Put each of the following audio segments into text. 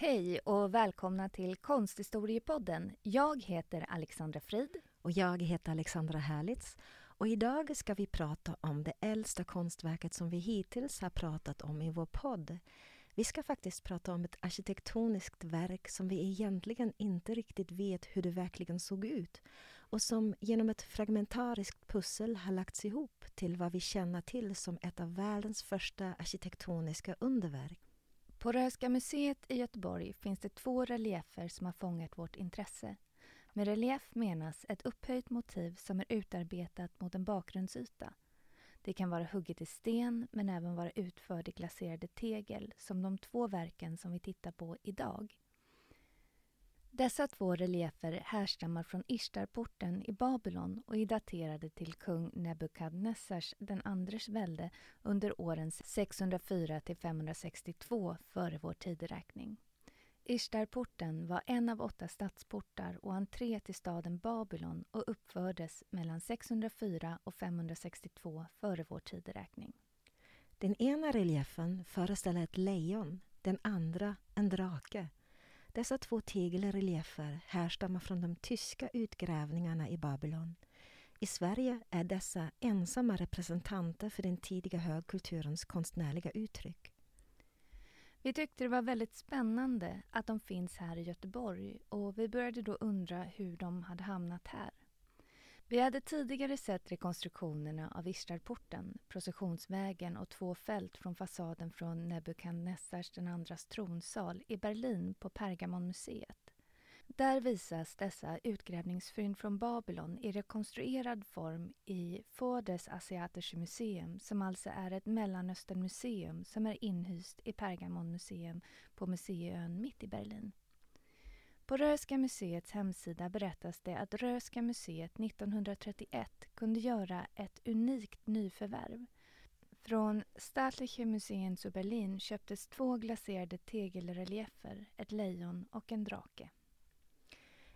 Hej och välkomna till Konsthistoriepodden. Jag heter Alexandra Frid. Och jag heter Alexandra Härlitz. Och idag ska vi prata om det äldsta konstverket som vi hittills har pratat om i vår podd. Vi ska faktiskt prata om ett arkitektoniskt verk som vi egentligen inte riktigt vet hur det verkligen såg ut. Och som genom ett fragmentariskt pussel har lagts ihop till vad vi känner till som ett av världens första arkitektoniska underverk. På Röhsska museet i Göteborg finns det 2 reliefer som har fångat vårt intresse. Med relief menas ett upphöjt motiv som är utarbetat mot en bakgrundsyta. Det kan vara hugget i sten men även vara utförd i glaserade tegel som de 2 verken som vi tittar på idag. Dessa 2 reliefer härstammar från Ishtarporten i Babylon och är daterade till kung Nebukadnessars II välde under åren 604-562 före vår tideräkning. Ishtarporten var en av 8 stadsportar och entré till staden Babylon och uppfördes mellan 604 och 562 före vår tideräkning. Den ena reliefen föreställer ett lejon, den andra en drake. Dessa 2 tegelreliefer härstammar från de tyska utgrävningarna i Babylon. I Sverige är dessa ensamma representanter för den tidiga högkulturens konstnärliga uttryck. Vi tyckte det var väldigt spännande att de finns här i Göteborg och vi började då undra hur de hade hamnat här. Vi hade tidigare sett rekonstruktionerna av Ishtarporten, processionsvägen och 2 fält från fasaden från Nebukadnessars II:s tronsal i Berlin på Pergamonmuseet. Där visas dessa utgrävningsfynd från Babylon i rekonstruerad form i Vorderasiatisches Museum som alltså är ett Mellanösternmuseum som är inhyst i Pergamonmuseet på museiön mitt i Berlin. På Röhsska museets hemsida berättas det att Röhsska museet 1931 kunde göra ett unikt nyförvärv. Från Staatliche Museen zu Berlin köptes 2 glaserade tegelreliefer, ett lejon och en drake.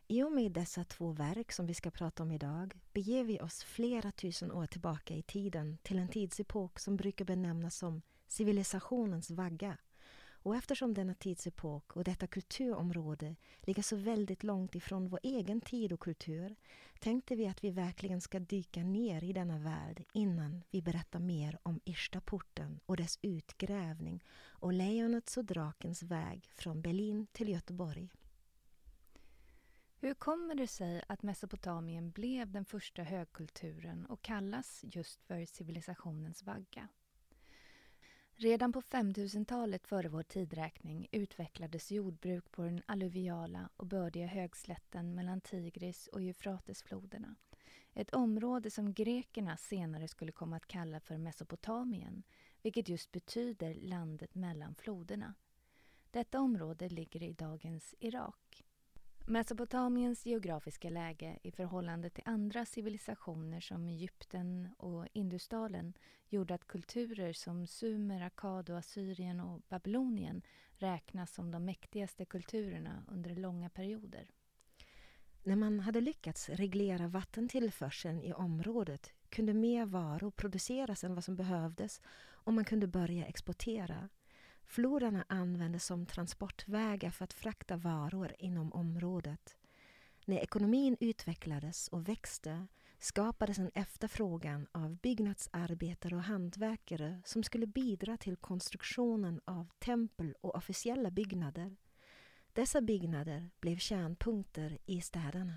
I och med dessa 2 verk som vi ska prata om idag beger vi oss flera tusen år tillbaka i tiden till en tidsepok som brukar benämnas som civilisationens vagga. Och eftersom denna tidsepok och detta kulturområde ligger så väldigt långt ifrån vår egen tid och kultur tänkte vi att vi verkligen ska dyka ner i denna värld innan vi berättar mer om Ishtarporten och dess utgrävning och lejonets och drakens väg från Berlin till Göteborg. Hur kommer det sig att Mesopotamien blev den första högkulturen och kallas just för civilisationens vagga? Redan på 5000-talet före vår tidräkning utvecklades jordbruk på den alluviala och bördiga högslätten mellan Tigris och Eufratesfloderna. Ett område som grekerna senare skulle komma att kalla för Mesopotamien, vilket just betyder landet mellan floderna. Detta område ligger i dagens Irak. Mesopotamiens geografiska läge i förhållande till andra civilisationer som Egypten och Indusdalen gjorde att kulturer som Sumer, Akkad och Assyrien och Babylonien räknas som de mäktigaste kulturerna under långa perioder. När man hade lyckats reglera vattentillförseln i området kunde mer varor produceras än vad som behövdes och man kunde börja exportera. Floderna användes som transportvägar för att frakta varor inom området. När ekonomin utvecklades och växte skapades en efterfrågan av byggnadsarbetare och hantverkare som skulle bidra till konstruktionen av tempel och officiella byggnader. Dessa byggnader blev kärnpunkter i städerna.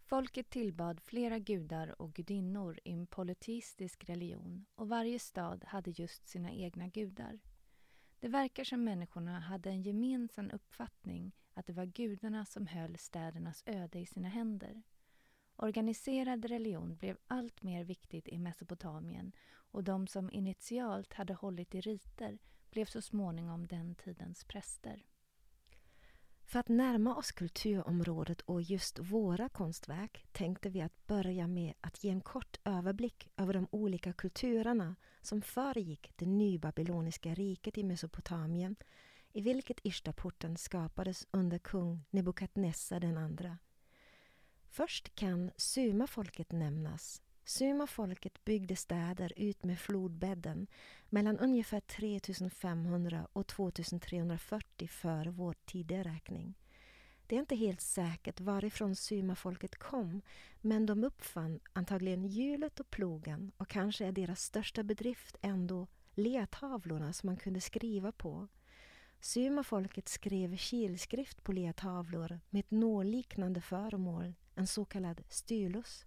Folket tillbad flera gudar och gudinnor i en polyteistisk religion och varje stad hade just sina egna gudar. Det verkar som människorna hade en gemensam uppfattning att det var gudarna som höll städernas öde i sina händer. Organiserad religion blev allt mer viktigt i Mesopotamien och de som initialt hade hållit i riter blev så småningom den tidens präster. För att närma oss kulturområdet och just våra konstverk tänkte vi att börja med att ge en kort överblick över de olika kulturerna som föregick det nybabyloniska riket i Mesopotamien, i vilket Ishtarporten skapades under kung Nebukadnessar II. Först kan Sumerfolket nämnas. Sumerfolket byggde städer ut med flodbädden mellan ungefär 3500 och 2340 före vår tideräkning. Det är inte helt säkert varifrån Sumerfolket kom, men de uppfann antagligen hjulet och plogen, och kanske är deras största bedrift ändå lertavlorna som man kunde skriva på. Sumerfolket skrev kilskrift på lertavlor med ett nålliknande föremål, en så kallad stylus.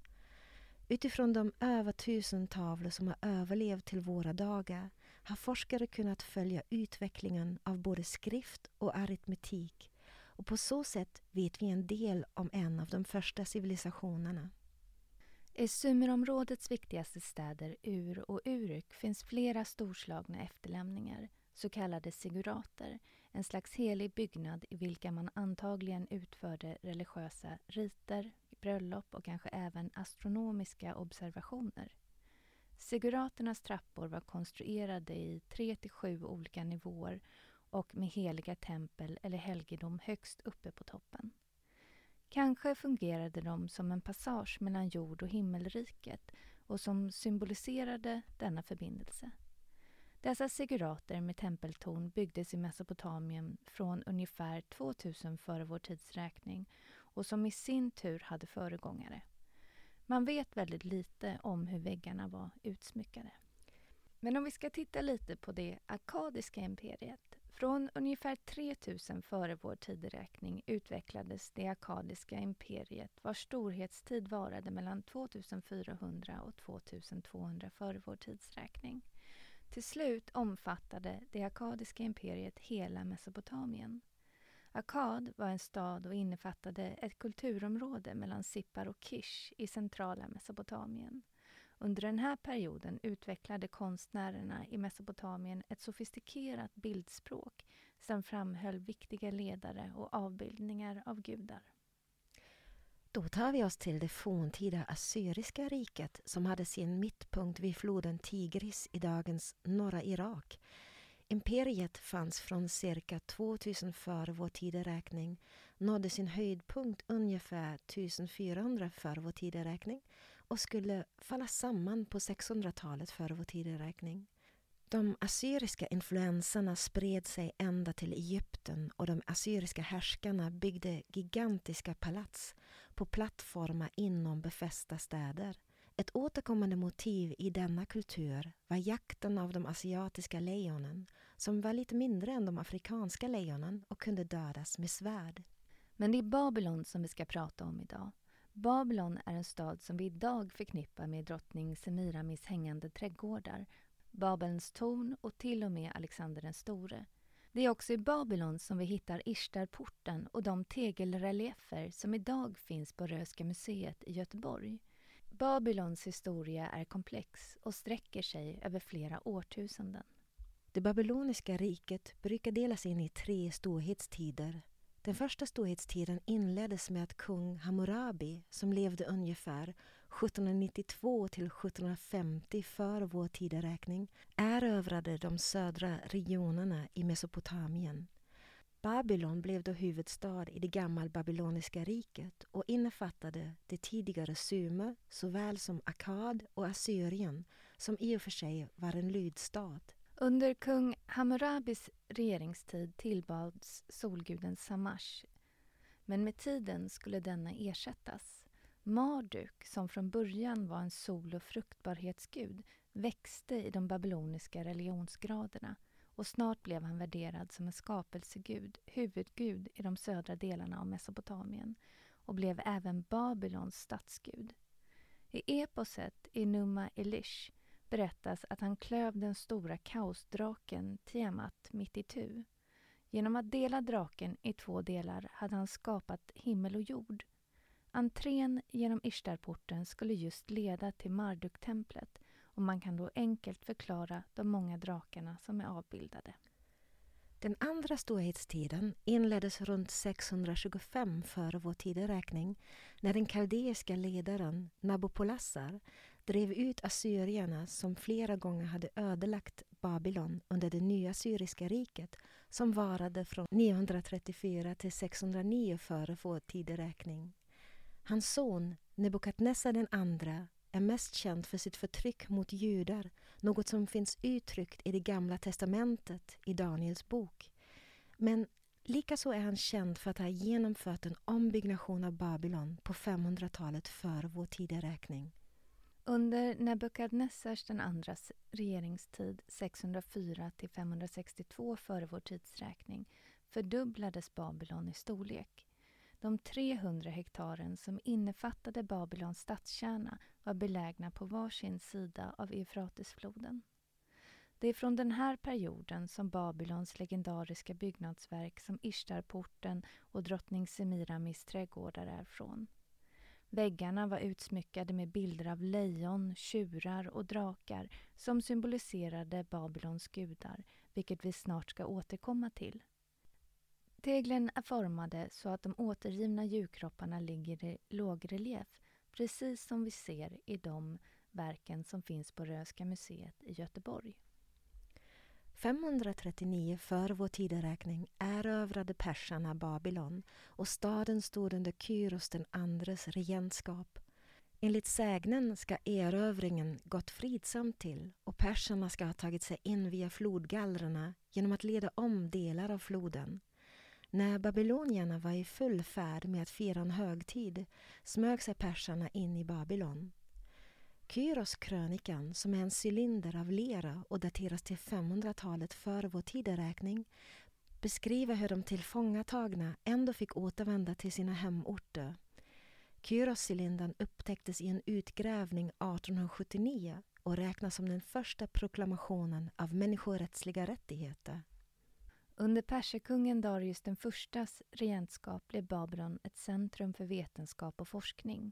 Utifrån de över 1000 tavlor som har överlevt till våra dagar har forskare kunnat följa utvecklingen av både skrift och aritmetik, och på så sätt vet vi en del om en av de första civilisationerna. I Sumerområdets viktigaste städer Ur och Uruk finns flera storslagna efterlämningar, så kallade sigurater, en slags helig byggnad i vilka man antagligen utförde religiösa riter, bröllop och kanske även astronomiska observationer. Siguraternas trappor var konstruerade i 3-7 olika nivåer och med heliga tempel eller helgedom högst uppe på toppen. Kanske fungerade de som en passage mellan jord- och himmelriket och som symboliserade denna förbindelse. Dessa sigurater med tempeltorn byggdes i Mesopotamien från ungefär 2000 före vår tidsräkning, och som i sin tur hade föregångare. Man vet väldigt lite om hur väggarna var utsmyckade. Men om vi ska titta lite på det akkadiska imperiet. Från ungefär 3000 före vår tideräkning utvecklades det akkadiska imperiet, vars storhetstid varade mellan 2400 och 2200 före vår tidsräkning. Till slut omfattade det akkadiska imperiet hela Mesopotamien. Akkad var en stad och innefattade ett kulturområde mellan Sippar och Kish i centrala Mesopotamien. Under den här perioden utvecklade konstnärerna i Mesopotamien ett sofistikerat bildspråk som framhöll viktiga ledare och avbildningar av gudar. Då tar vi oss till det forntida assyriska riket som hade sin mittpunkt vid floden Tigris i dagens norra Irak. Imperiet fanns från cirka 2000 före vår tideräkning, nådde sin höjdpunkt ungefär 1400 före vår tideräkning och skulle falla samman på 600-talet före vår tideräkning. De assyriska influenserna spred sig ända till Egypten, och de assyriska härskarna byggde gigantiska palats på plattformar inom befästa städer. Ett återkommande motiv i denna kultur var jakten av de asiatiska lejonen, som var lite mindre än de afrikanska lejonen och kunde dödas med svärd. Men det är Babylon som vi ska prata om idag. Babylon är en stad som vi idag förknippar med drottning Semiramis hängande trädgårdar, Babelns torn och till och med Alexander den Store. Det är också i Babylon som vi hittar Ishtarporten och de tegelreliefer som idag finns på Röhsska museet i Göteborg. Babylons historia är komplex och sträcker sig över flera årtusenden. Det babyloniska riket brukar delas in i 3 storhetstider. Den första storhetstiden inleddes med att kung Hammurabi, som levde ungefär 1792 till 1750 före vår tideräkning, erövrade de södra regionerna i Mesopotamien. Babylon blev då huvudstad i det gammalbabyloniska riket och innefattade det tidigare Sumer såväl som Akkad och Assyrien, som i och för sig var en lydstat. Under kung Hammurabis regeringstid tillbads solguden Samash, men med tiden skulle denna ersättas. Marduk, som från början var en sol- och fruktbarhetsgud, växte i de babyloniska religionsgraderna, och snart blev han värderad som en skapelsegud, huvudgud i de södra delarna av Mesopotamien, och blev även Babylons statsgud. I eposet Enuma Elish berättas att han klöv den stora kaosdraken Tiamat mitt itu. Genom att dela draken i 2 delar hade han skapat himmel och jord. Entrén genom Ishtarporten skulle just leda till Marduk-templet, och man kan då enkelt förklara de många drakarna som är avbildade. Den andra storhetstiden inleddes runt 625 före vår tideräkning när den kaldeiska ledaren Nabopolassar drev ut assyrierna som flera gånger hade ödelagt Babylon under det nya syriska riket som varade från 934 till 609 före vår tideräkning. Hans son Nebukadnessar II är mest känd för sitt förtryck mot judar, något som finns uttryckt i det gamla testamentet i Daniels bok. Men likaså är han känd för att ha genomfört en ombyggnation av Babylon på 500-talet före vår tideräkning. Under Nebukadnessars II:s regeringstid 604-562 före vår tidsräkning fördubblades Babylon i storlek. De 300 hektaren som innefattade Babylons stadskärna var belägna på varsin sida av Eufratesfloden. Det är från den här perioden som Babylons legendariska byggnadsverk som Ishtarporten och drottning Semiramis trädgårdar är från. Väggarna var utsmyckade med bilder av lejon, tjurar och drakar som symboliserade Babylons gudar, vilket vi snart ska återkomma till. Teglen är formade så att de återgivna djurkropparna ligger i lågrelief, precis som vi ser i de verken som finns på Röhsska museet i Göteborg. 539 före vår tideräkning erövrade persarna Babylon och staden stod under Kyros den andres regentskap. Enligt sägnen ska erövringen gått fridsamt till och persarna ska ha tagit sig in via flodgallrarna genom att leda om delar av floden. När babylonierna var i full färd med att fira en högtid smög sig persarna in i Babylon. Kyros-krönikan, som är en cylinder av lera och dateras till 500-talet före vår tideräkning, beskriver hur de tillfångatagna ändå fick återvända till sina hemorter. Kyros-cylindern upptäcktes i en utgrävning 1879 och räknas som den första proklamationen av människorättsliga rättigheter. Under perserkungen Darius den förstas regentskap blev Babylon ett centrum för vetenskap och forskning.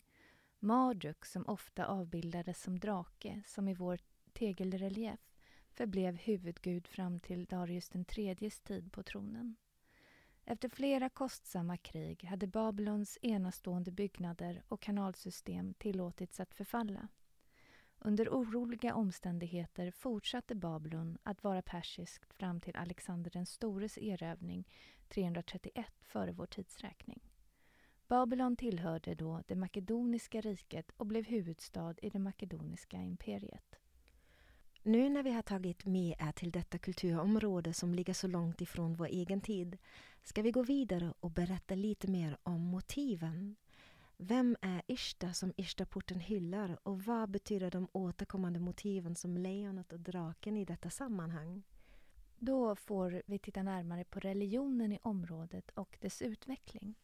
Marduk, som ofta avbildades som drake, som i vår tegelrelief, förblev huvudgud fram till Darius den tredjes tid på tronen. Efter flera kostsamma krig hade Babylons enastående byggnader och kanalsystem tillåtits att förfalla. Under oroliga omständigheter fortsatte Babylon att vara persiskt fram till Alexander den Stores erövning 331 före vår tidsräkning. Babylon tillhörde då det makedoniska riket och blev huvudstad i det makedoniska imperiet. Nu när vi har tagit med er till detta kulturområde som ligger så långt ifrån vår egen tid ska vi gå vidare och berätta lite mer om motiven. Vem är Ishtar som Ishtarporten hyllar och vad betyder de återkommande motiven som lejonet och draken i detta sammanhang? Då får vi titta närmare på religionen i området och dess utveckling.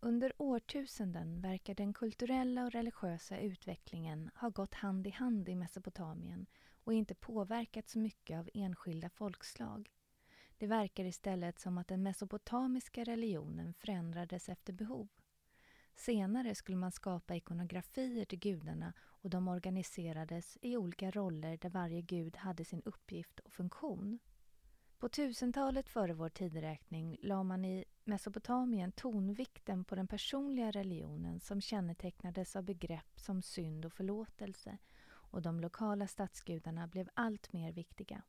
Under årtusenden verkar den kulturella och religiösa utvecklingen ha gått hand i hand i Mesopotamien och inte påverkat så mycket av enskilda folkslag. Det verkar istället som att den mesopotamiska religionen förändrades efter behov. Senare skulle man skapa ikonografier till gudarna och de organiserades i olika roller där varje gud hade sin uppgift och funktion. På 1000-talet före vår tideräkning la man i Mesopotamien tonvikten på den personliga religionen som kännetecknades av begrepp som synd och förlåtelse och de lokala stadsgudarna blev allt mer viktiga.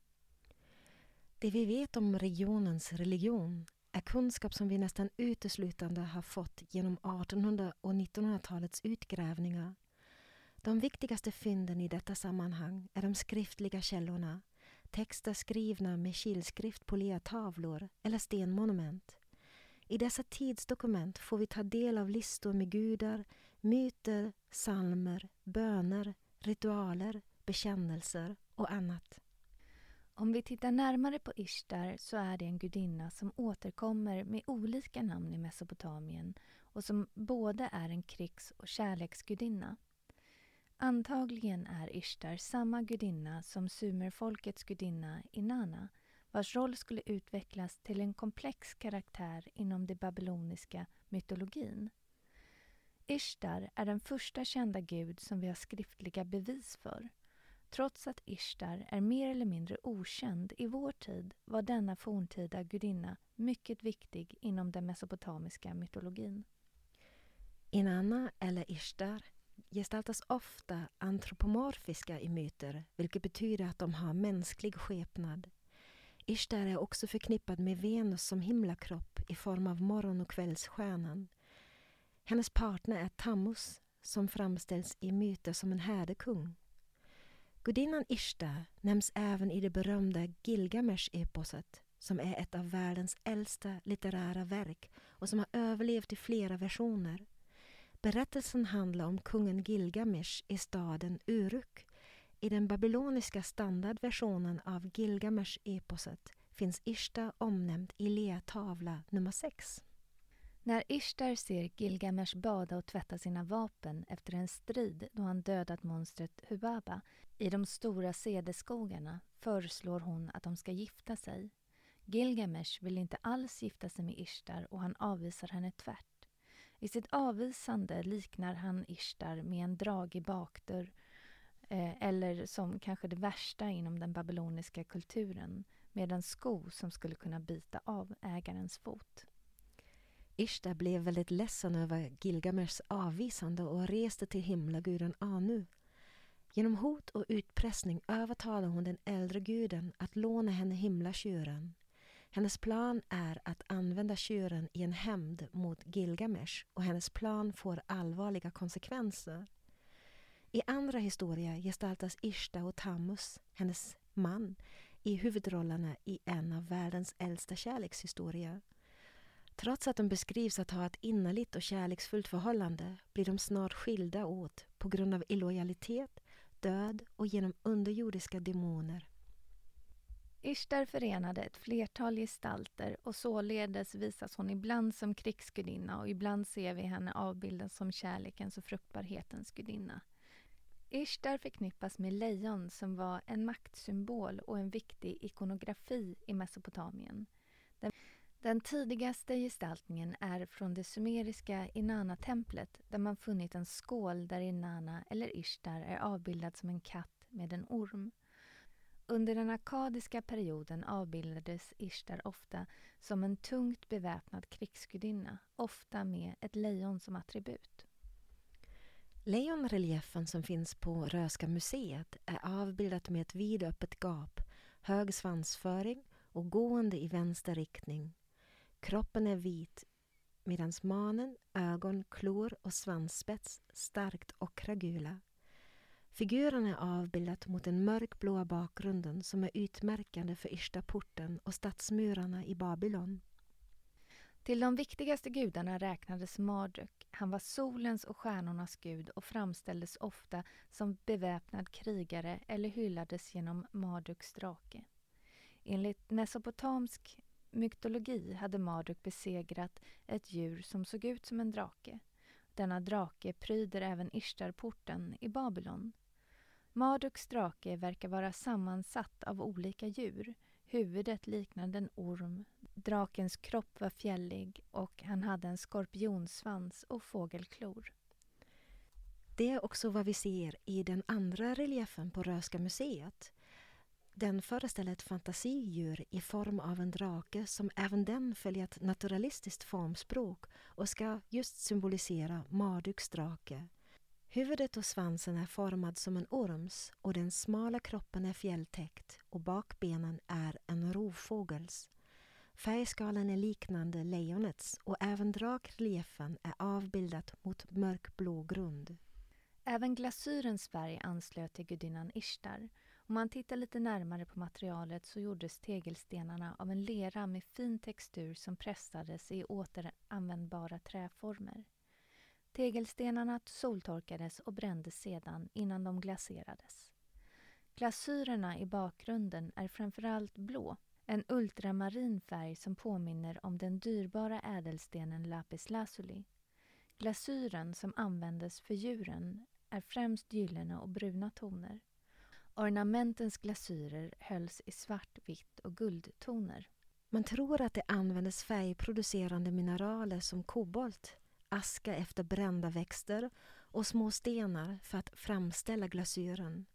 Det vi vet om regionens religion är kunskap som vi nästan uteslutande har fått genom 1800- och 1900-talets utgrävningar. De viktigaste fynden i detta sammanhang är de skriftliga källorna, texter skrivna med kilskrift på lertavlor eller stenmonument. I dessa tidsdokument får vi ta del av listor med gudar, myter, psalmer, böner, ritualer, bekännelser och annat. Om vi tittar närmare på Ishtar så är det en gudinna som återkommer med olika namn i Mesopotamien och som både är en krigs- och kärleksgudinna. Antagligen är Ishtar samma gudinna som sumerfolkets gudinna Inanna, vars roll skulle utvecklas till en komplex karaktär inom den babyloniska mytologin. Ishtar är den första kända gud som vi har skriftliga bevis för. Trots att Ishtar är mer eller mindre okänd i vår tid var denna forntida gudinna mycket viktig inom den mesopotamiska mytologin. Inanna eller Ishtar gestaltas ofta antropomorfiska i myter, vilket betyder att de har mänsklig skepnad. Ishtar är också förknippad med Venus som himlakropp i form av morgon- och kvällsstjärnan. Hennes partner är Tammuz som framställs i myter som en härdekung. Gudinnan Ishtar nämns även i det berömda Gilgamesh-eposet som är ett av världens äldsta litterära verk och som har överlevt i flera versioner. Berättelsen handlar om kungen Gilgamesh i staden Uruk. I den babyloniska standardversionen av Gilgamesh-eposet finns Ishtar omnämnd i lertavla nummer 6. När Ishtar ser Gilgamesh bada och tvätta sina vapen efter en strid då han dödat monstret Hubaba i de stora cederskogarna föreslår hon att de ska gifta sig. Gilgamesh vill inte alls gifta sig med Ishtar och han avvisar henne tvärt. I sitt avvisande liknar han Ishtar med en dragig bakdörr eller som kanske det värsta inom den babyloniska kulturen med en sko som skulle kunna bita av ägarens fot. Ishtar blev väldigt ledsen över Gilgameshs avvisande och reste till himlaguden Anu. Genom hot och utpressning övertalar hon den äldre guden att låna henne himlatjuren. Hennes plan är att använda tjuren i en hämnd mot Gilgamesh och hennes plan får allvarliga konsekvenser. I andra historier gestaltas Ishtar och Tammuz, hennes man, i huvudrollerna i en av världens äldsta kärlekshistorier. Trots att de beskrivs att ha ett innerligt och kärleksfullt förhållande blir de snart skilda åt på grund av illojalitet, död och genom underjordiska demoner. Ishtar förenade ett flertal gestalter och således visas hon ibland som krigsgudinna och ibland ser vi henne avbildas som kärlekens och fruktbarhetens gudinna. Ishtar förknippas med lejon som var en maktsymbol och en viktig ikonografi i Mesopotamien. Den tidigaste gestaltningen är från det sumeriska Inanna-templet där man funnit en skål där Inanna eller Ishtar är avbildad som en katt med en orm. Under den akkadiska perioden avbildades Ishtar ofta som en tungt beväpnad krigsgudinna, ofta med ett lejon som attribut. Lejonreliefen som finns på Röhsska museet är avbildat med ett vidöppet gap, hög svansföring och gående i vänster riktning. Kroppen är vit medan manen, ögon, klor och svansspets starkt ockragula. Figuren är avbildat mot den mörkblå bakgrunden som är utmärkande för Ishtarporten och stadsmurarna i Babylon. Till de viktigaste gudarna räknades Marduk. Han var solens och stjärnornas gud och framställdes ofta som beväpnad krigare eller hyllades genom Marduks drake. Enligt mesopotamsk mytologi hade Marduk besegrat ett djur som såg ut som en drake. Denna drake pryder även Ishtarporten i Babylon. Marduks drake verkar vara sammansatt av olika djur. Huvudet liknade en orm, drakens kropp var fjällig och han hade en skorpionsvans och fågelklor. Det är också vad vi ser i den andra reliefen på Röhsska museet. Den föreställer ett fantasidjur i form av en drake som även den följer ett naturalistiskt formspråk och ska just symbolisera Marduks drake. Huvudet och svansen är formad som en orms och den smala kroppen är fjälltäckt och bakbenen är en rovfågels. Färgskalan är liknande lejonets och även drakreliefen är avbildat mot mörkblå grund. Även glasyrens färg anslöt till gudinnan Ishtar. Om man tittar lite närmare på materialet så gjordes tegelstenarna av en lera med fin textur som pressades i återanvändbara träformer. Tegelstenarna soltorkades och brändes sedan innan de glaserades. Glasyrerna i bakgrunden är framförallt blå, en ultramarin färg som påminner om den dyrbara ädelstenen lapis lazuli. Glasyren som användes för djuren är främst gyllene och bruna toner. Ornamentens glasyrer hölls i svart, vitt och guldtoner. Man tror att det användes färgproducerande mineraler som kobolt, aska efter brända växter och små stenar för att framställa glasyren.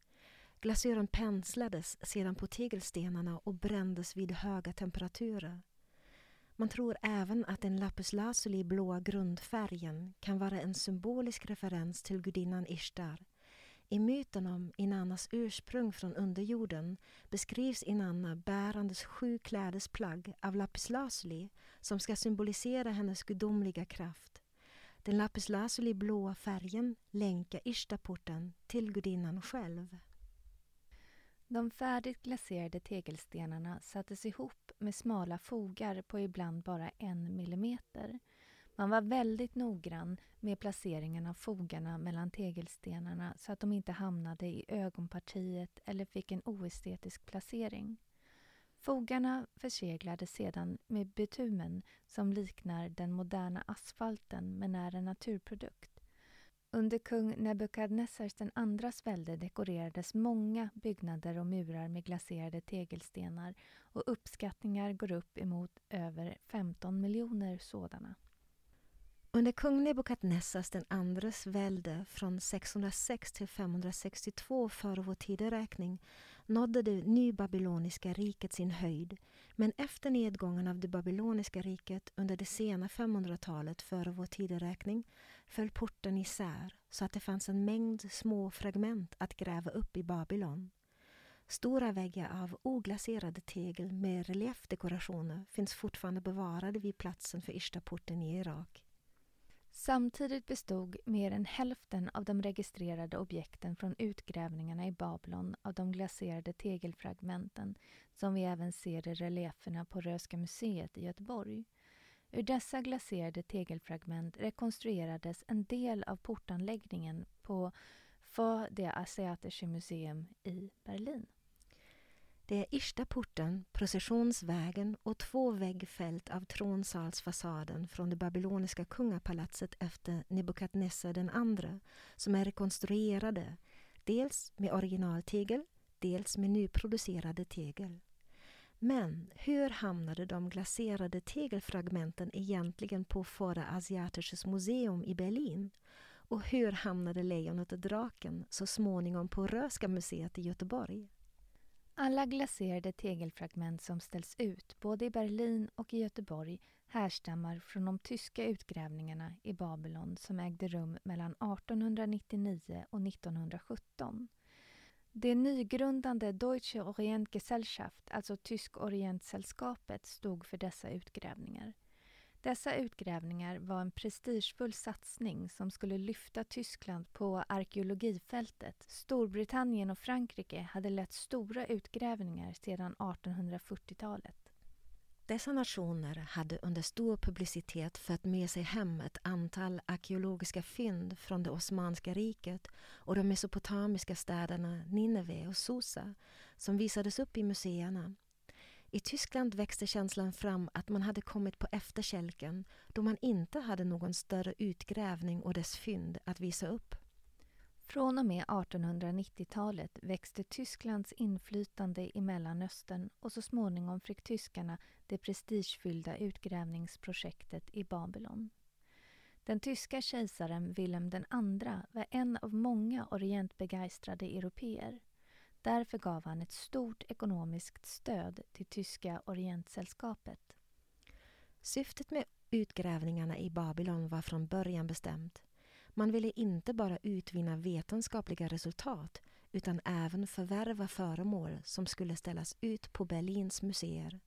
Glasören penslades sedan på tegelstenarna och brändes vid höga temperaturer. Man tror även att den lapislazuli blåa grundfärgen kan vara en symbolisk referens till gudinnan Ishtar. I myten om Inannas ursprung från underjorden beskrivs Inanna bärandes 7 klädesplagg av lapislazuli som ska symbolisera hennes gudomliga kraft. Den lapislazuli blåa färgen länkar Ishtarporten till gudinnan själv. De färdigt glaserade tegelstenarna sattes ihop med smala fogar på ibland bara 1 millimeter. Man var väldigt noggrann med placeringen av fogarna mellan tegelstenarna så att de inte hamnade i ögonpartiet eller fick en oestetisk placering. Fogarna förseglades sedan med bitumen som liknar den moderna asfalten men är en naturprodukt. Under kung Nebukadnessar II:s välde dekorerades många byggnader och murar med glaserade tegelstenar och uppskattningar går upp emot över 15 miljoner sådana. Under kung Nebukadnessar II:s välde från 606 till 562 före vår tideräkning nådde det nybabyloniska riket sin höjd, men efter nedgången av det babyloniska riket under det sena 500-talet före vår tideräkning föll porten isär så att det fanns en mängd små fragment att gräva upp i Babylon. Stora väggar av oglaserade tegel med reliefdekorationer finns fortfarande bevarade vid platsen för Ishtarporten i Irak. Samtidigt bestod mer än hälften av de registrerade objekten från utgrävningarna i Babylon av de glaserade tegelfragmenten som vi även ser i relieferna på Röhsska museet i Göteborg. Ur dessa glaserade tegelfragment rekonstruerades en del av portanläggningen på Vorderasiatisches Museum i Berlin. Det är Ishtarporten, processionsvägen och 2 väggfält av tronsalsfasaden från det babyloniska kungapalatset efter Nebukadnessar II som är rekonstruerade dels med originaltegel, dels med nyproducerade tegel. Men hur hamnade de glaserade tegelfragmenten egentligen på Vorderasiatisches Museum i Berlin? Och hur hamnade lejonet och draken så småningom på Röhsska museet i Göteborg? Alla glaserade tegelfragment som ställs ut både i Berlin och i Göteborg härstammar från de tyska utgrävningarna i Babylon som ägde rum mellan 1899 och 1917. Det nygrundande Deutsche Orientgesellschaft, alltså Tysk Orientsällskapet, stod för dessa utgrävningar. Dessa utgrävningar var en prestigefull satsning som skulle lyfta Tyskland på arkeologifältet. Storbritannien och Frankrike hade lett stora utgrävningar sedan 1840-talet. Dessa nationer hade under stor publicitet fört med sig hem ett antal arkeologiska fynd från det osmanska riket och de mesopotamiska städerna Nineve och Susa som visades upp i museerna. I Tyskland växte känslan fram att man hade kommit på efterkälken då man inte hade någon större utgrävning och dess fynd att visa upp. Från och med 1890-talet växte Tysklands inflytande i Mellanöstern och så småningom fick tyskarna det prestigefyllda utgrävningsprojektet i Babylon. Den tyska kejsaren Wilhelm II var en av många orientbegeistrade européer. Därför gav han ett stort ekonomiskt stöd till Tyska Orientsällskapet. Syftet med utgrävningarna i Babylon var från början bestämt. Man ville inte bara utvinna vetenskapliga resultat utan även förvärva föremål som skulle ställas ut på Berlins museer.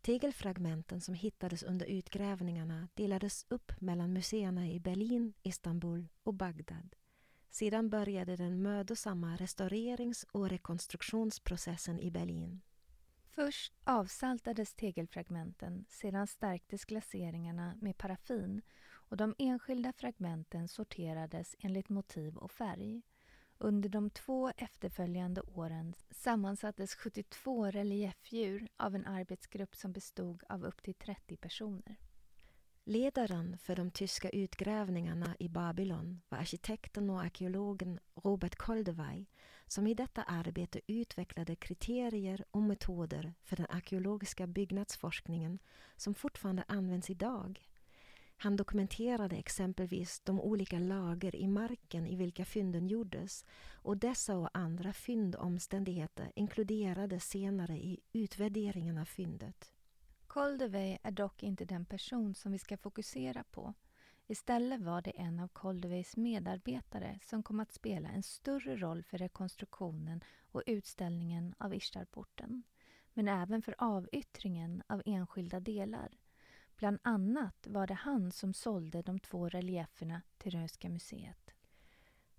Tegelfragmenten som hittades under utgrävningarna delades upp mellan museerna i Berlin, Istanbul och Bagdad. Sedan började den mödosamma restaurerings- och rekonstruktionsprocessen i Berlin. Först avsaltades tegelfragmenten, sedan stärktes glaseringarna med paraffin och de enskilda fragmenten sorterades enligt motiv och färg. Under de 2 efterföljande åren sammansattes 72 reliefdjur av en arbetsgrupp som bestod av upp till 30 personer. Ledaren för de tyska utgrävningarna i Babylon var arkitekten och arkeologen Robert Koldewey som i detta arbete utvecklade kriterier och metoder för den arkeologiska byggnadsforskningen som fortfarande används idag. Han dokumenterade exempelvis de olika lager i marken i vilka fynden gjordes, och dessa och andra fyndomständigheter inkluderades senare i utvärderingen av fyndet. Koldewey är dock inte den person som vi ska fokusera på. Istället var det en av Koldeweys medarbetare som kom att spela en större roll för rekonstruktionen och utställningen av Ishtarporten, men även för avyttringen av enskilda delar. Bland annat var det han som sålde de 2 relieferna till Röhsska museet.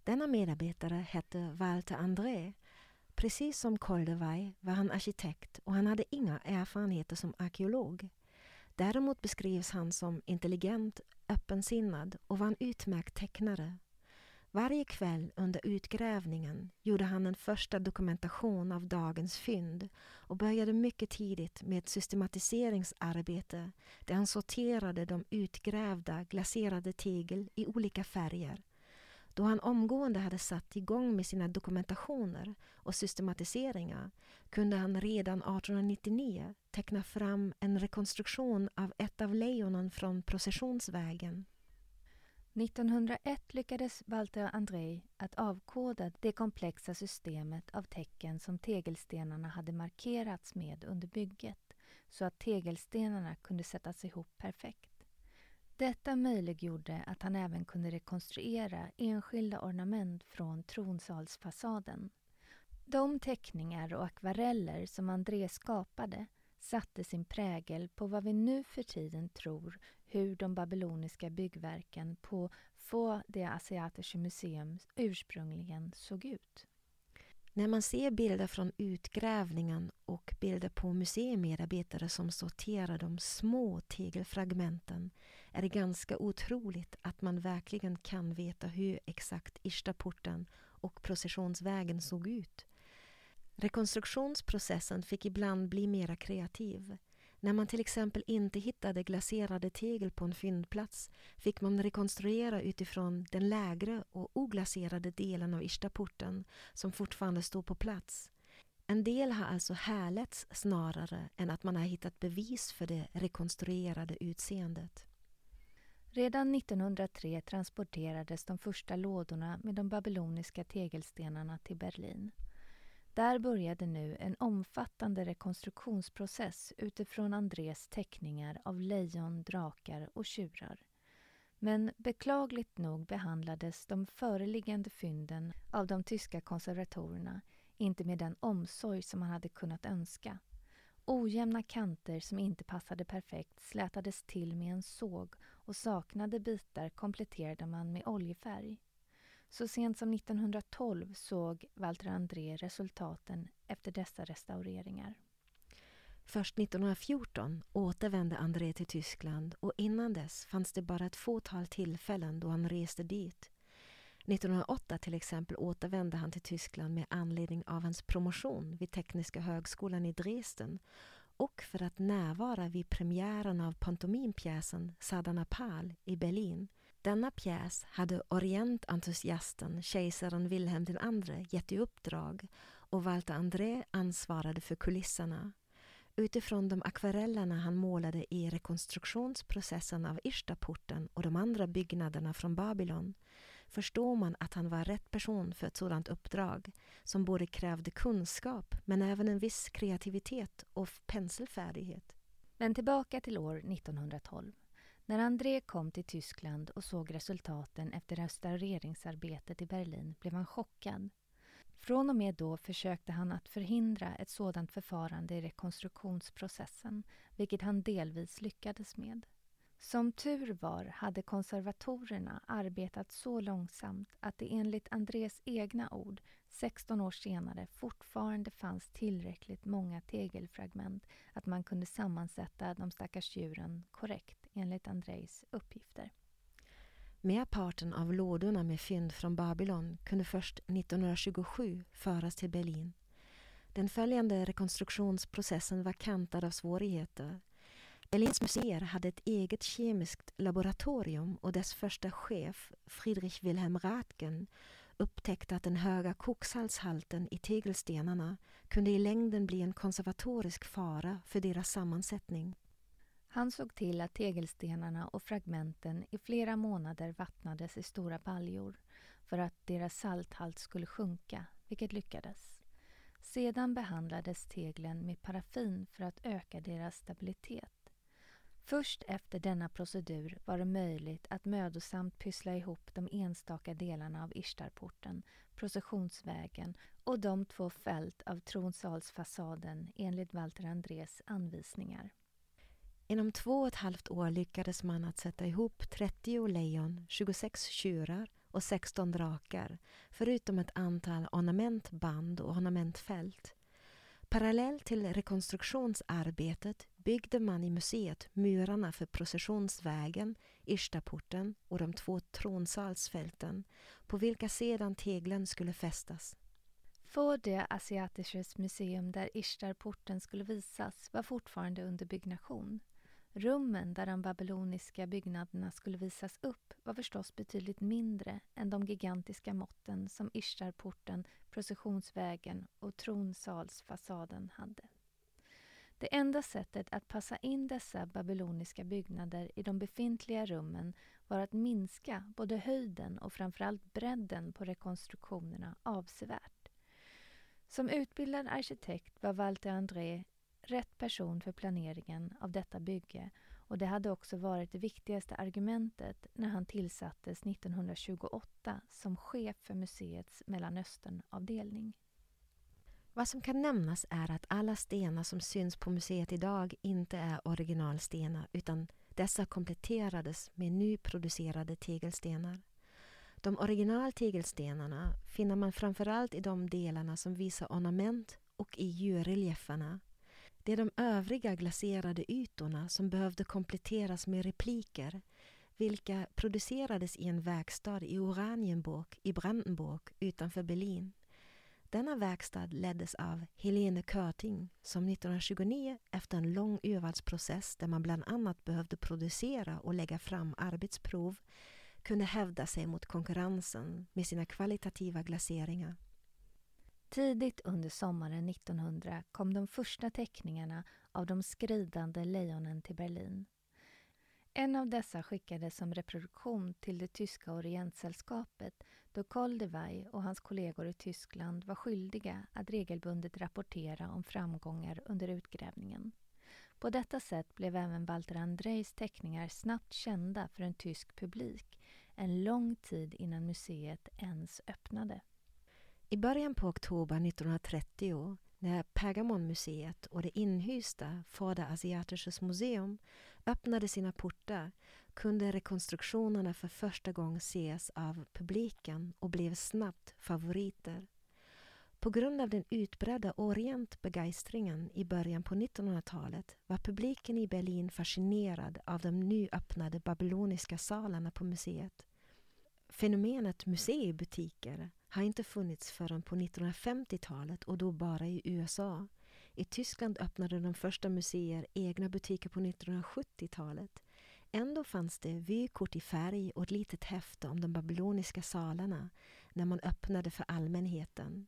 Denna medarbetare hette Walter Andrae. Precis som Koldewey var han arkitekt och han hade inga erfarenheter som arkeolog. Däremot beskrivs han som intelligent, öppensinnad och var en utmärkt tecknare. Varje kväll under utgrävningen gjorde han en första dokumentation av dagens fynd och började mycket tidigt med ett systematiseringsarbete där han sorterade de utgrävda glaserade tegel i olika färger. Då han omgående hade satt igång med sina dokumentationer och systematiseringar kunde han redan 1899 teckna fram en rekonstruktion av ett av lejonen från processionsvägen. 1901 lyckades Walter Andrae att avkoda det komplexa systemet av tecken som tegelstenarna hade markerats med under bygget, så att tegelstenarna kunde sättas ihop perfekt. Detta möjliggjorde att han även kunde rekonstruera enskilda ornament från tronsalsfasaden. De teckningar och akvareller som Andrae skapade satte sin prägel på vad vi nu för tiden tror hur de babyloniska byggverken på Vorderasiatisches Museum ursprungligen såg ut. När man ser bilder från utgrävningen och bilder på museimedarbetare som sorterar de små tegelfragmenten är det ganska otroligt att man verkligen kan veta hur exakt Ishtarporten och processionsvägen såg ut. Rekonstruktionsprocessen fick ibland bli mera kreativ. När man till exempel inte hittade glaserade tegel på en fyndplats fick man rekonstruera utifrån den lägre och oglaserade delen av Ishtarporten som fortfarande står på plats. En del har alltså härletts snarare än att man har hittat bevis för det rekonstruerade utseendet. Redan 1903 transporterades de första lådorna med de babyloniska tegelstenarna till Berlin. Där började nu en omfattande rekonstruktionsprocess utifrån Andraes teckningar av lejon, drakar och tjurar. Men beklagligt nog behandlades de föreliggande fynden av de tyska konservatorerna inte med den omsorg som man hade kunnat önska. Ojämna kanter som inte passade perfekt slätades till med en såg och saknade bitar kompletterade man med oljefärg. Så sent som 1912 såg Walter Andrae resultaten efter dessa restaureringar. Först 1914 återvände Andrae till Tyskland och innan dess fanns det bara ett fåtal tillfällen då han reste dit. 1908 till exempel återvände han till Tyskland med anledning av hans promotion vid Tekniska högskolan i Dresden och för att närvara vid premiären av pantomimpjäsen Sadana Pal i Berlin. Denna pjäs hade oriententusiasten kejsaren Wilhelm II gett i uppdrag och Walter Andrae ansvarade för kulisserna. Utifrån de akvarellerna han målade i rekonstruktionsprocessen av Ishtarporten och de andra byggnaderna från Babylon förstår man att han var rätt person för ett sådant uppdrag som både krävde kunskap men även en viss kreativitet och penselfärdighet. Men tillbaka till år 1912. När Andrae kom till Tyskland och såg resultaten efter restaureringsarbetet i Berlin blev han chockad. Från och med då försökte han att förhindra ett sådant förfarande i rekonstruktionsprocessen, vilket han delvis lyckades med. Som tur var hade konservatorerna arbetat så långsamt att det enligt Andraes egna ord 16 år senare fortfarande fanns tillräckligt många tegelfragment att man kunde sammansätta de stackars djuren korrekt enligt Andraes uppgifter. Merparten av lådorna med fynd från Babylon kunde först 1927 föras till Berlin. Den följande rekonstruktionsprocessen var kantad av svårigheter. Berlins museer hade ett eget kemiskt laboratorium och dess första chef, Friedrich Wilhelm Rathgen, upptäckte att den höga koksaltshalten i tegelstenarna kunde i längden bli en konservatorisk fara för deras sammansättning. Han såg till att tegelstenarna och fragmenten i flera månader vattnades i stora baljor för att deras salthalt skulle sjunka, vilket lyckades. Sedan behandlades teglen med paraffin för att öka deras stabilitet. Först efter denna procedur var det möjligt att mödosamt pyssla ihop de enstaka delarna av Ishtarporten, processionsvägen och de två fält av tronsalsfasaden enligt Walter Andraes anvisningar. Inom 2,5 år lyckades man att sätta ihop 30 lejon, 26 tjurar och 16 drakar, förutom ett antal ornamentband och ornamentfält. Parallellt till rekonstruktionsarbetet byggde man i museet murarna för processionsvägen, Ishtarporten och de 2 tronsalsfälten, på vilka sedan teglen skulle fästas. Vorderasiatisches Museum, där Ishtarporten skulle visas, var fortfarande under byggnation. Rummen där de babyloniska byggnaderna skulle visas upp var förstås betydligt mindre än de gigantiska måtten som Ishtarporten, processionsvägen och tronsalsfasaden hade. Det enda sättet att passa in dessa babyloniska byggnader i de befintliga rummen var att minska både höjden och framförallt bredden på rekonstruktionerna avsevärt. Som utbildad arkitekt var Walter Andrae rätt person för planeringen av detta bygge, och det hade också varit det viktigaste argumentet när han tillsattes 1928 som chef för museets Mellanösternavdelning. Vad som kan nämnas är att alla stenar som syns på museet idag inte är originalstenar, utan dessa kompletterades med nyproducerade tegelstenar. De original tegelstenarna finner man framförallt i de delarna som visar ornament och i djurrelieferna. Det är de övriga glaserade ytorna som behövde kompletteras med repliker, vilka producerades i en verkstad i Oranienburg i Brandenburg utanför Berlin. Denna verkstad leddes av Helene Körting, som 1929 efter en lång urvalsprocess där man bland annat behövde producera och lägga fram arbetsprov kunde hävda sig mot konkurrensen med sina kvalitativa glaseringar. Tidigt under sommaren 1900 kom de första teckningarna av de skridande lejonen till Berlin. En av dessa skickades som reproduktion till det tyska orientsällskapet, då Koldewey och hans kollegor i Tyskland var skyldiga att regelbundet rapportera om framgångar under utgrävningen. På detta sätt blev även Walter Andraes teckningar snabbt kända för en tysk publik, en lång tid innan museet ens öppnade. I början på oktober 1930, när Pergamonmuseet och det inhysta Vorderasiatisches Museum öppnade sina portar, kunde rekonstruktionerna för första gången ses av publiken och blev snabbt favoriter. På grund av den utbredda orientbegeistringen i början på 1900-talet var publiken i Berlin fascinerad av de nyöppnade babyloniska salarna på museet. Fenomenet museibutiker har inte funnits förrän på 1950-talet, och då bara i USA. I Tyskland öppnade de första museer egna butiker på 1970-talet. Ändå fanns det vykort i färg och ett litet häfte om de babyloniska salarna när man öppnade för allmänheten.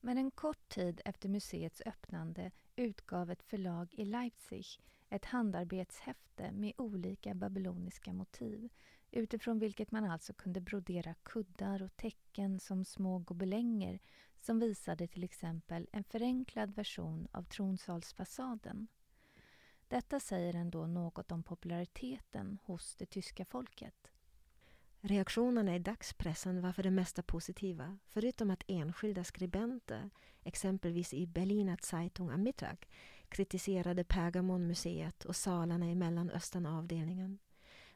Men en kort tid efter museets öppnande utgav ett förlag i Leipzig ett handarbetshäfte med olika babyloniska motiv, utifrån vilket man alltså kunde brodera kuddar och tecken som små gobelänger, som visade till exempel en förenklad version av tronsalsfasaden. Detta säger ändå något om populariteten hos det tyska folket. Reaktionerna i dagspressen var för det mesta positiva, förutom att enskilda skribenter, exempelvis i Berliner Zeitung am Mittag, kritiserade Pergamonmuseet och salarna i Mellanösternavdelningen.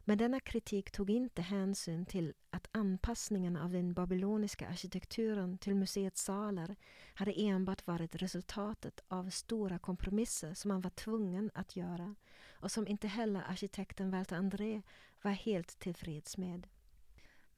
Men denna kritik tog inte hänsyn till att anpassningen av den babyloniska arkitekturen till museets salar hade enbart varit resultatet av stora kompromisser som man var tvungen att göra och som inte heller arkitekten Walter Andrae var helt tillfreds med.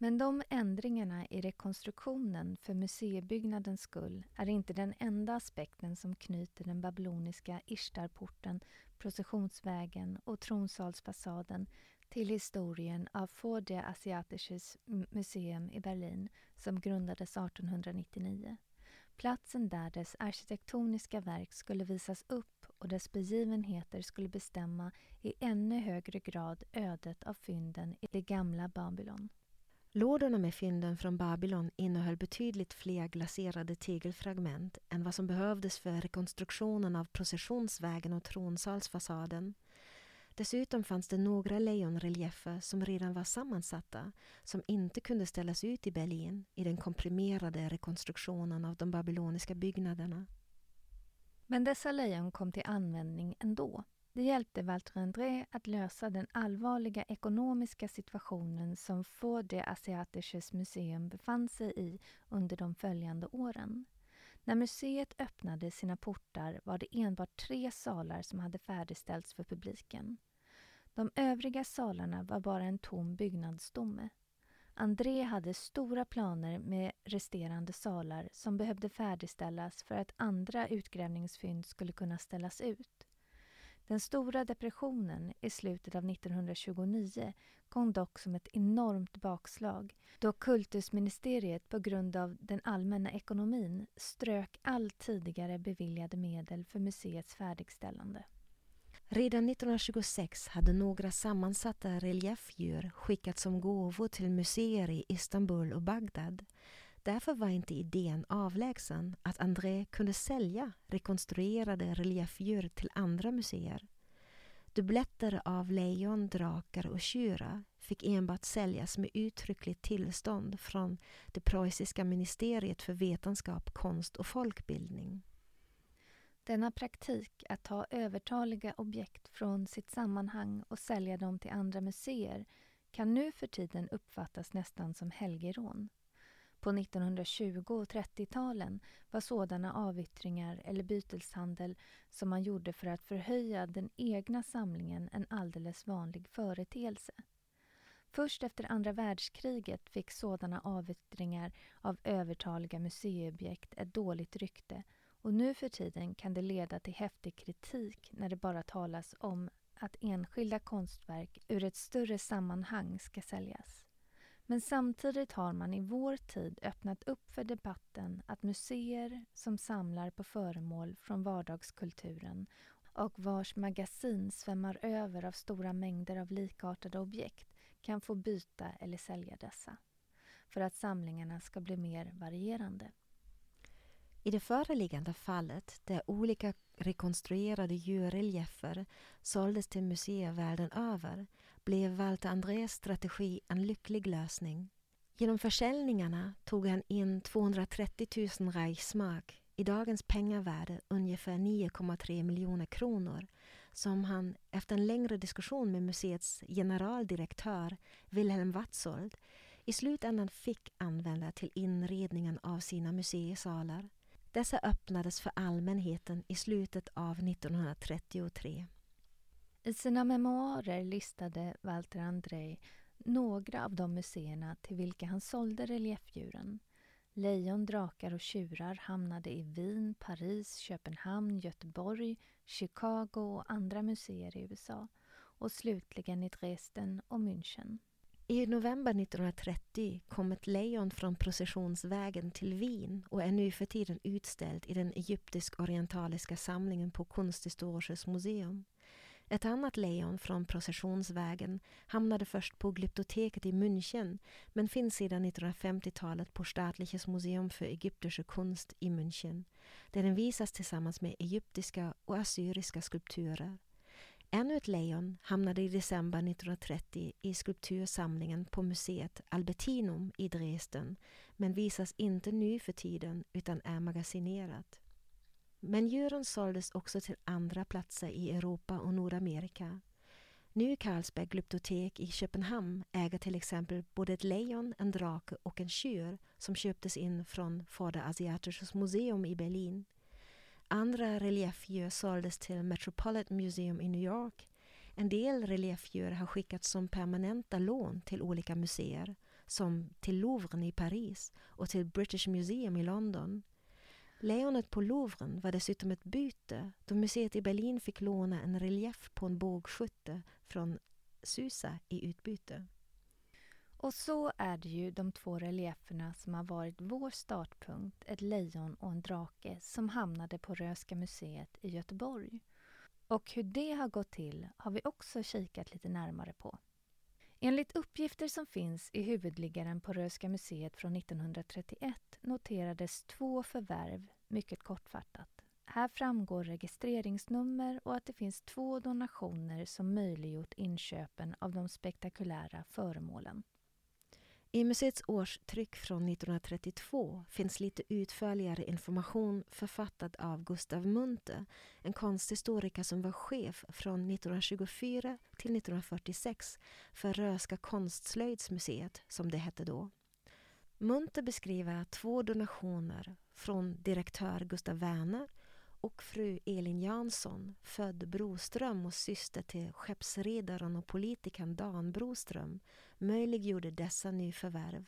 Men de ändringarna i rekonstruktionen för museibyggnadens skull är inte den enda aspekten som knyter den babyloniska Ishtarporten, processionsvägen och tronsalsfasaden till historien av Vorderasiatisches Museum i Berlin, som grundades 1899. Platsen där dess arkitektoniska verk skulle visas upp och dess begivenheter skulle bestämma i ännu högre grad ödet av fynden i det gamla Babylon. Lådorna med fynden från Babylon innehöll betydligt fler glaserade tegelfragment än vad som behövdes för rekonstruktionen av processionsvägen och tronsalsfasaden. Dessutom fanns det några lejonreliefer som redan var sammansatta som inte kunde ställas ut i Berlin i den komprimerade rekonstruktionen av de babyloniska byggnaderna. Men dessa lejon kom till användning ändå. Det hjälpte Walter Andrae att lösa den allvarliga ekonomiska situationen som Vorderasiatisches Museum befann sig i under de följande åren. När museet öppnade sina portar var det enbart 3 salar som hade färdigställts för publiken. De övriga salarna var bara en tom byggnadsstomme. Andrae hade stora planer med resterande salar som behövde färdigställas för att andra utgrävningsfynd skulle kunna ställas ut. Den stora depressionen i slutet av 1929 kom dock som ett enormt bakslag då kultusministeriet på grund av den allmänna ekonomin strök all tidigare beviljade medel för museets färdigställande. Redan 1926 hade några sammansatta reliefdjur skickats som gåvor till museer i Istanbul och Bagdad. Därför var inte idén avlägsen att Andrae kunde sälja rekonstruerade reliefdjur till andra museer. Dubletter av lejon, drakar och tjura fick enbart säljas med uttryckligt tillstånd från det preussiska ministeriet för vetenskap, konst och folkbildning. Denna praktik att ta övertaliga objekt från sitt sammanhang och sälja dem till andra museer kan nu för tiden uppfattas nästan som helgerån. På 1920- och 30-talen var sådana avyttringar eller byteshandel som man gjorde för att förhöja den egna samlingen en alldeles vanlig företeelse. Först efter andra världskriget fick sådana avyttringar av övertaliga museiobjekt ett dåligt rykte och nu för tiden kan det leda till häftig kritik när det bara talas om att enskilda konstverk ur ett större sammanhang ska säljas. Men samtidigt har man i vår tid öppnat upp för debatten att museer som samlar på föremål från vardagskulturen och vars magasin svämmar över av stora mängder av likartade objekt kan få byta eller sälja dessa för att samlingarna ska bli mer varierande. I det föreliggande fallet där olika rekonstruerade djurreliefer såldes till museer världen över blev Walter Andraes strategi en lycklig lösning. Genom försäljningarna tog han in 230 000 reichsmark, i dagens pengavärde ungefär 9,3 miljoner kronor, som han efter en längre diskussion med museets generaldirektör Wilhelm Watzold i slutändan fick använda till inredningen av sina museisalar. Dessa öppnades för allmänheten i slutet av 1933. I sina memoarer listade Walter Andrae några av de museerna till vilka han sålde reliefdjuren. Lejon, drakar och tjurar hamnade i Wien, Paris, Köpenhamn, Göteborg, Chicago och andra museer i USA och slutligen i Dresden och München. I november 1930 kom ett lejon från processionsvägen till Wien och är nu för tiden utställt i den egyptisk-orientaliska samlingen på Konsthistorisches Museum. Ett annat lejon från processionsvägen hamnade först på glyptoteket i München men finns sedan 1950-talet på Staatliches Museum för egyptische Kunst i München där den visas tillsammans med egyptiska och assyriska skulpturer. Ännu ett lejon hamnade i december 1930 i skulptursamlingen på museet Albertinum i Dresden men visas inte nu för tiden utan är magasinerat. Men djuren såldes också till andra platser i Europa och Nordamerika. Nu Carlsberg Glyptotek i Köpenhamn äger till exempel både ett lejon, en drake och en tjur som köptes in från Vorderasiatisches Museum i Berlin. Andra reliefdjur såldes till Metropolitan Museum i New York. En del reliefdjur har skickats som permanenta lån till olika museer som till Louvren i Paris och till British Museum i London. Lejonet på Louvren var dessutom ett byte då museet i Berlin fick låna en relief på en bågskytte från Susa i utbyte. Och så är det ju de 2 relieferna som har varit vår startpunkt, ett lejon och en drake, som hamnade på Röhsska museet i Göteborg. Och hur det har gått till har vi också kikat lite närmare på. Enligt uppgifter som finns i huvudliggaren på Röhsska museet från 1931 noterades 2 förvärv, mycket kortfattat. Här framgår registreringsnummer och att det finns 2 donationer som möjliggjort inköpen av de spektakulära föremålen. I museets årstryck från 1932 finns lite utförligare information författad av Gustaf Munthe, en konsthistoriker som var chef från 1924 till 1946 för Röhsska konstslöjdsmuseet, som det hette då. Munthe beskriver 2 donationer från direktör Gustaf Werner och fru Elin Jansson, född Broström och syster till skeppsredaren och politikern Dan Broström, möjliggjorde dessa nyförvärv.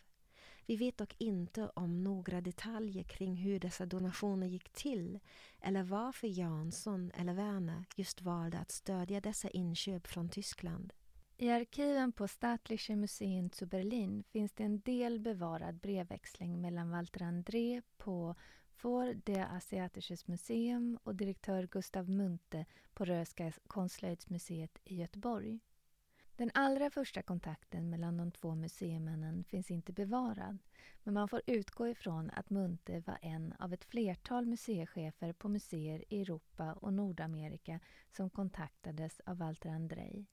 Vi vet dock inte om några detaljer kring hur dessa donationer gick till eller varför Jansson eller Werner just valde att stödja dessa inköp från Tyskland. I arkiven på Staatliche Museen zu Berlin finns det en del bevarad brevväxling mellan Walter Andrae på Vorderasiatisches Museum och direktör Gustaf Munthe på Röhsska konstslöjdsmuseet i Göteborg. Den allra första kontakten mellan de 2 museimännen finns inte bevarad, men man får utgå ifrån att Munthe var en av ett flertal museichefer på museer i Europa och Nordamerika som kontaktades av Walter Andrae.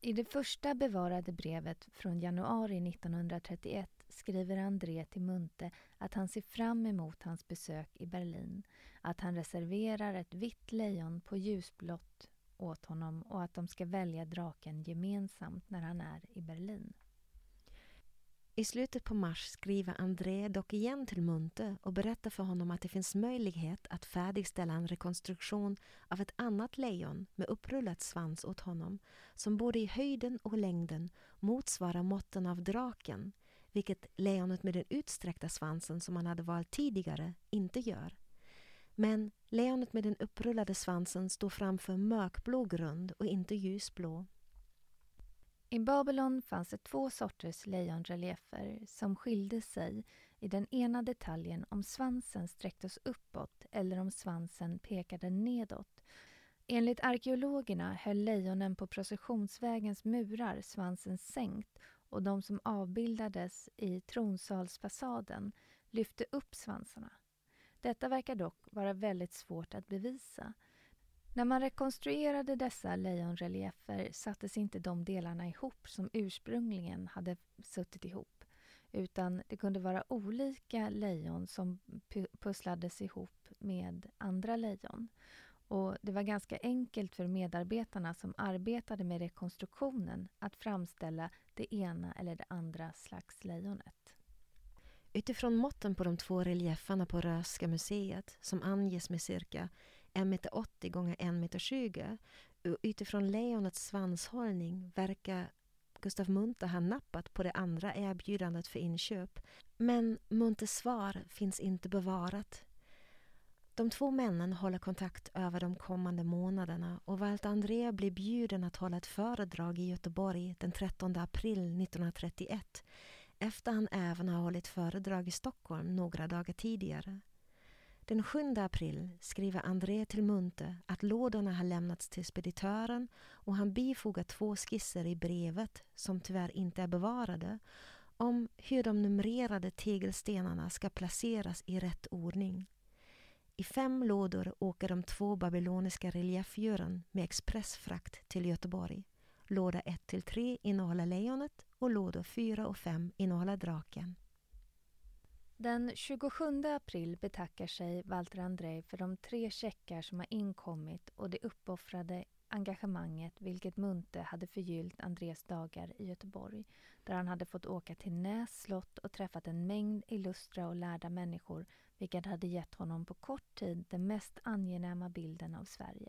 I det första bevarade brevet från januari 1931 skriver Andrae till Munthe att han ser fram emot hans besök i Berlin, att han reserverar ett vitt lejon på ljusblått åt honom och att de ska välja draken gemensamt när han är i Berlin. I slutet på mars skriver Andrae dock igen till Munthe och berättar för honom att det finns möjlighet att färdigställa en rekonstruktion av ett annat lejon med upprullat svans åt honom som både i höjden och längden motsvarar måtten av draken, vilket lejonet med den utsträckta svansen som han hade valt tidigare inte gör. Men lejonet med den upprullade svansen står framför mörkblå grund och inte ljusblå. I Babylon fanns det 2 sorters lejonreliefer som skilde sig i den ena detaljen om svansen sträcktes uppåt eller om svansen pekade nedåt. Enligt arkeologerna höll lejonen på processionsvägens murar svansen sänkt och de som avbildades i tronsalsfasaden lyfte upp svansarna. Detta verkar dock vara väldigt svårt att bevisa. När man rekonstruerade dessa lejonreliefer sattes inte de delarna ihop som ursprungligen hade suttit ihop, utan det kunde vara olika lejon som pusslades ihop med andra lejon. Och det var ganska enkelt för medarbetarna som arbetade med rekonstruktionen att framställa det ena eller det andra slags lejonet. Utifrån måtten på de 2 relieferna på Röhsska museet, som anges med cirka 1,80 x 1,20 m, utifrån lejonets svanshållning verkar Gustaf Munthe har nappat på det andra erbjudandet för inköp, men Munthes svar finns inte bevarat. De 2 männen håller kontakt över de kommande månaderna och Walter Andrae blir bjuden att hålla ett föredrag i Göteborg den 13 april 1931 efter han även har hållit föredrag i Stockholm några dagar tidigare. Den 7 april skriver Andrae till Munthe att lådorna har lämnats till speditören och han bifogar 2 skisser i brevet som tyvärr inte är bevarade om hur de numrerade tegelstenarna ska placeras i rätt ordning. I 5 lådor åker de 2 babyloniska reliefdjuren med expressfrakt till Göteborg. Låda 1-3 innehåller lejonet och lådor 4 och 5 innehåller draken. Den 27 april betackar sig Walter Andrae för de 3 checkar som har inkommit och det uppoffrade engagemanget vilket Munthe hade förgyllt Andres dagar i Göteborg, där han hade fått åka till Näs slott och träffat en mängd illustra och lärda människor, vilket hade gett honom på kort tid den mest angenäma bilden av Sverige.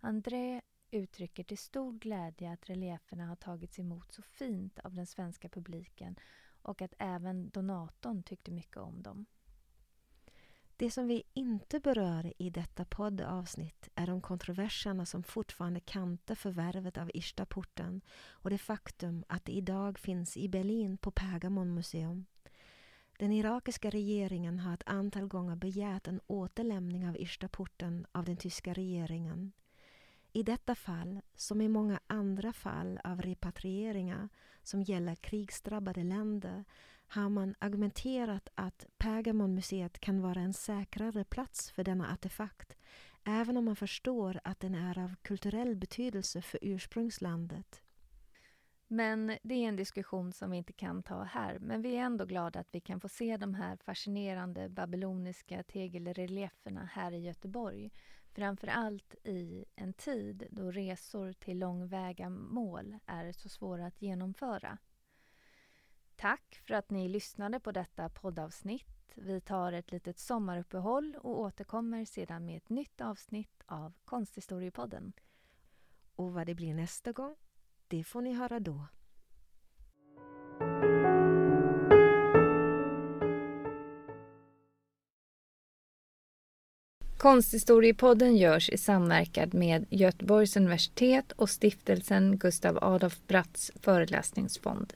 Andrae uttrycker till stor glädje att relieferna har tagits emot så fint av den svenska publiken och att även donatorn tyckte mycket om dem. Det som vi inte berör i detta poddavsnitt är de kontroverserna som fortfarande kantar förvärvet av Ishtarporten och det faktum att det idag finns i Berlin på Pergamonmuseum. Den irakiska regeringen har ett antal gånger begärt en återlämning av Ishtarporten av den tyska regeringen. I detta fall, som i många andra fall av repatrieringar som gäller krigsdrabbade länder, har man argumenterat att Pergamonmuseet kan vara en säkrare plats för denna artefakt, även om man förstår att den är av kulturell betydelse för ursprungslandet. Men det är en diskussion som vi inte kan ta här, men vi är ändå glada att vi kan få se de här fascinerande babyloniska tegelrelieferna här i Göteborg. Framförallt i en tid då resor till långväga mål är så svåra att genomföra. Tack för att ni lyssnade på detta poddavsnitt. Vi tar ett litet sommaruppehåll och återkommer sedan med ett nytt avsnitt av Konsthistoriepodden. Och vad det blir nästa gång, det får ni höra då. Konsthistoriepodden görs i samverkan med Göteborgs universitet och stiftelsen Gustav Adolf Bratts föreläsningsfond.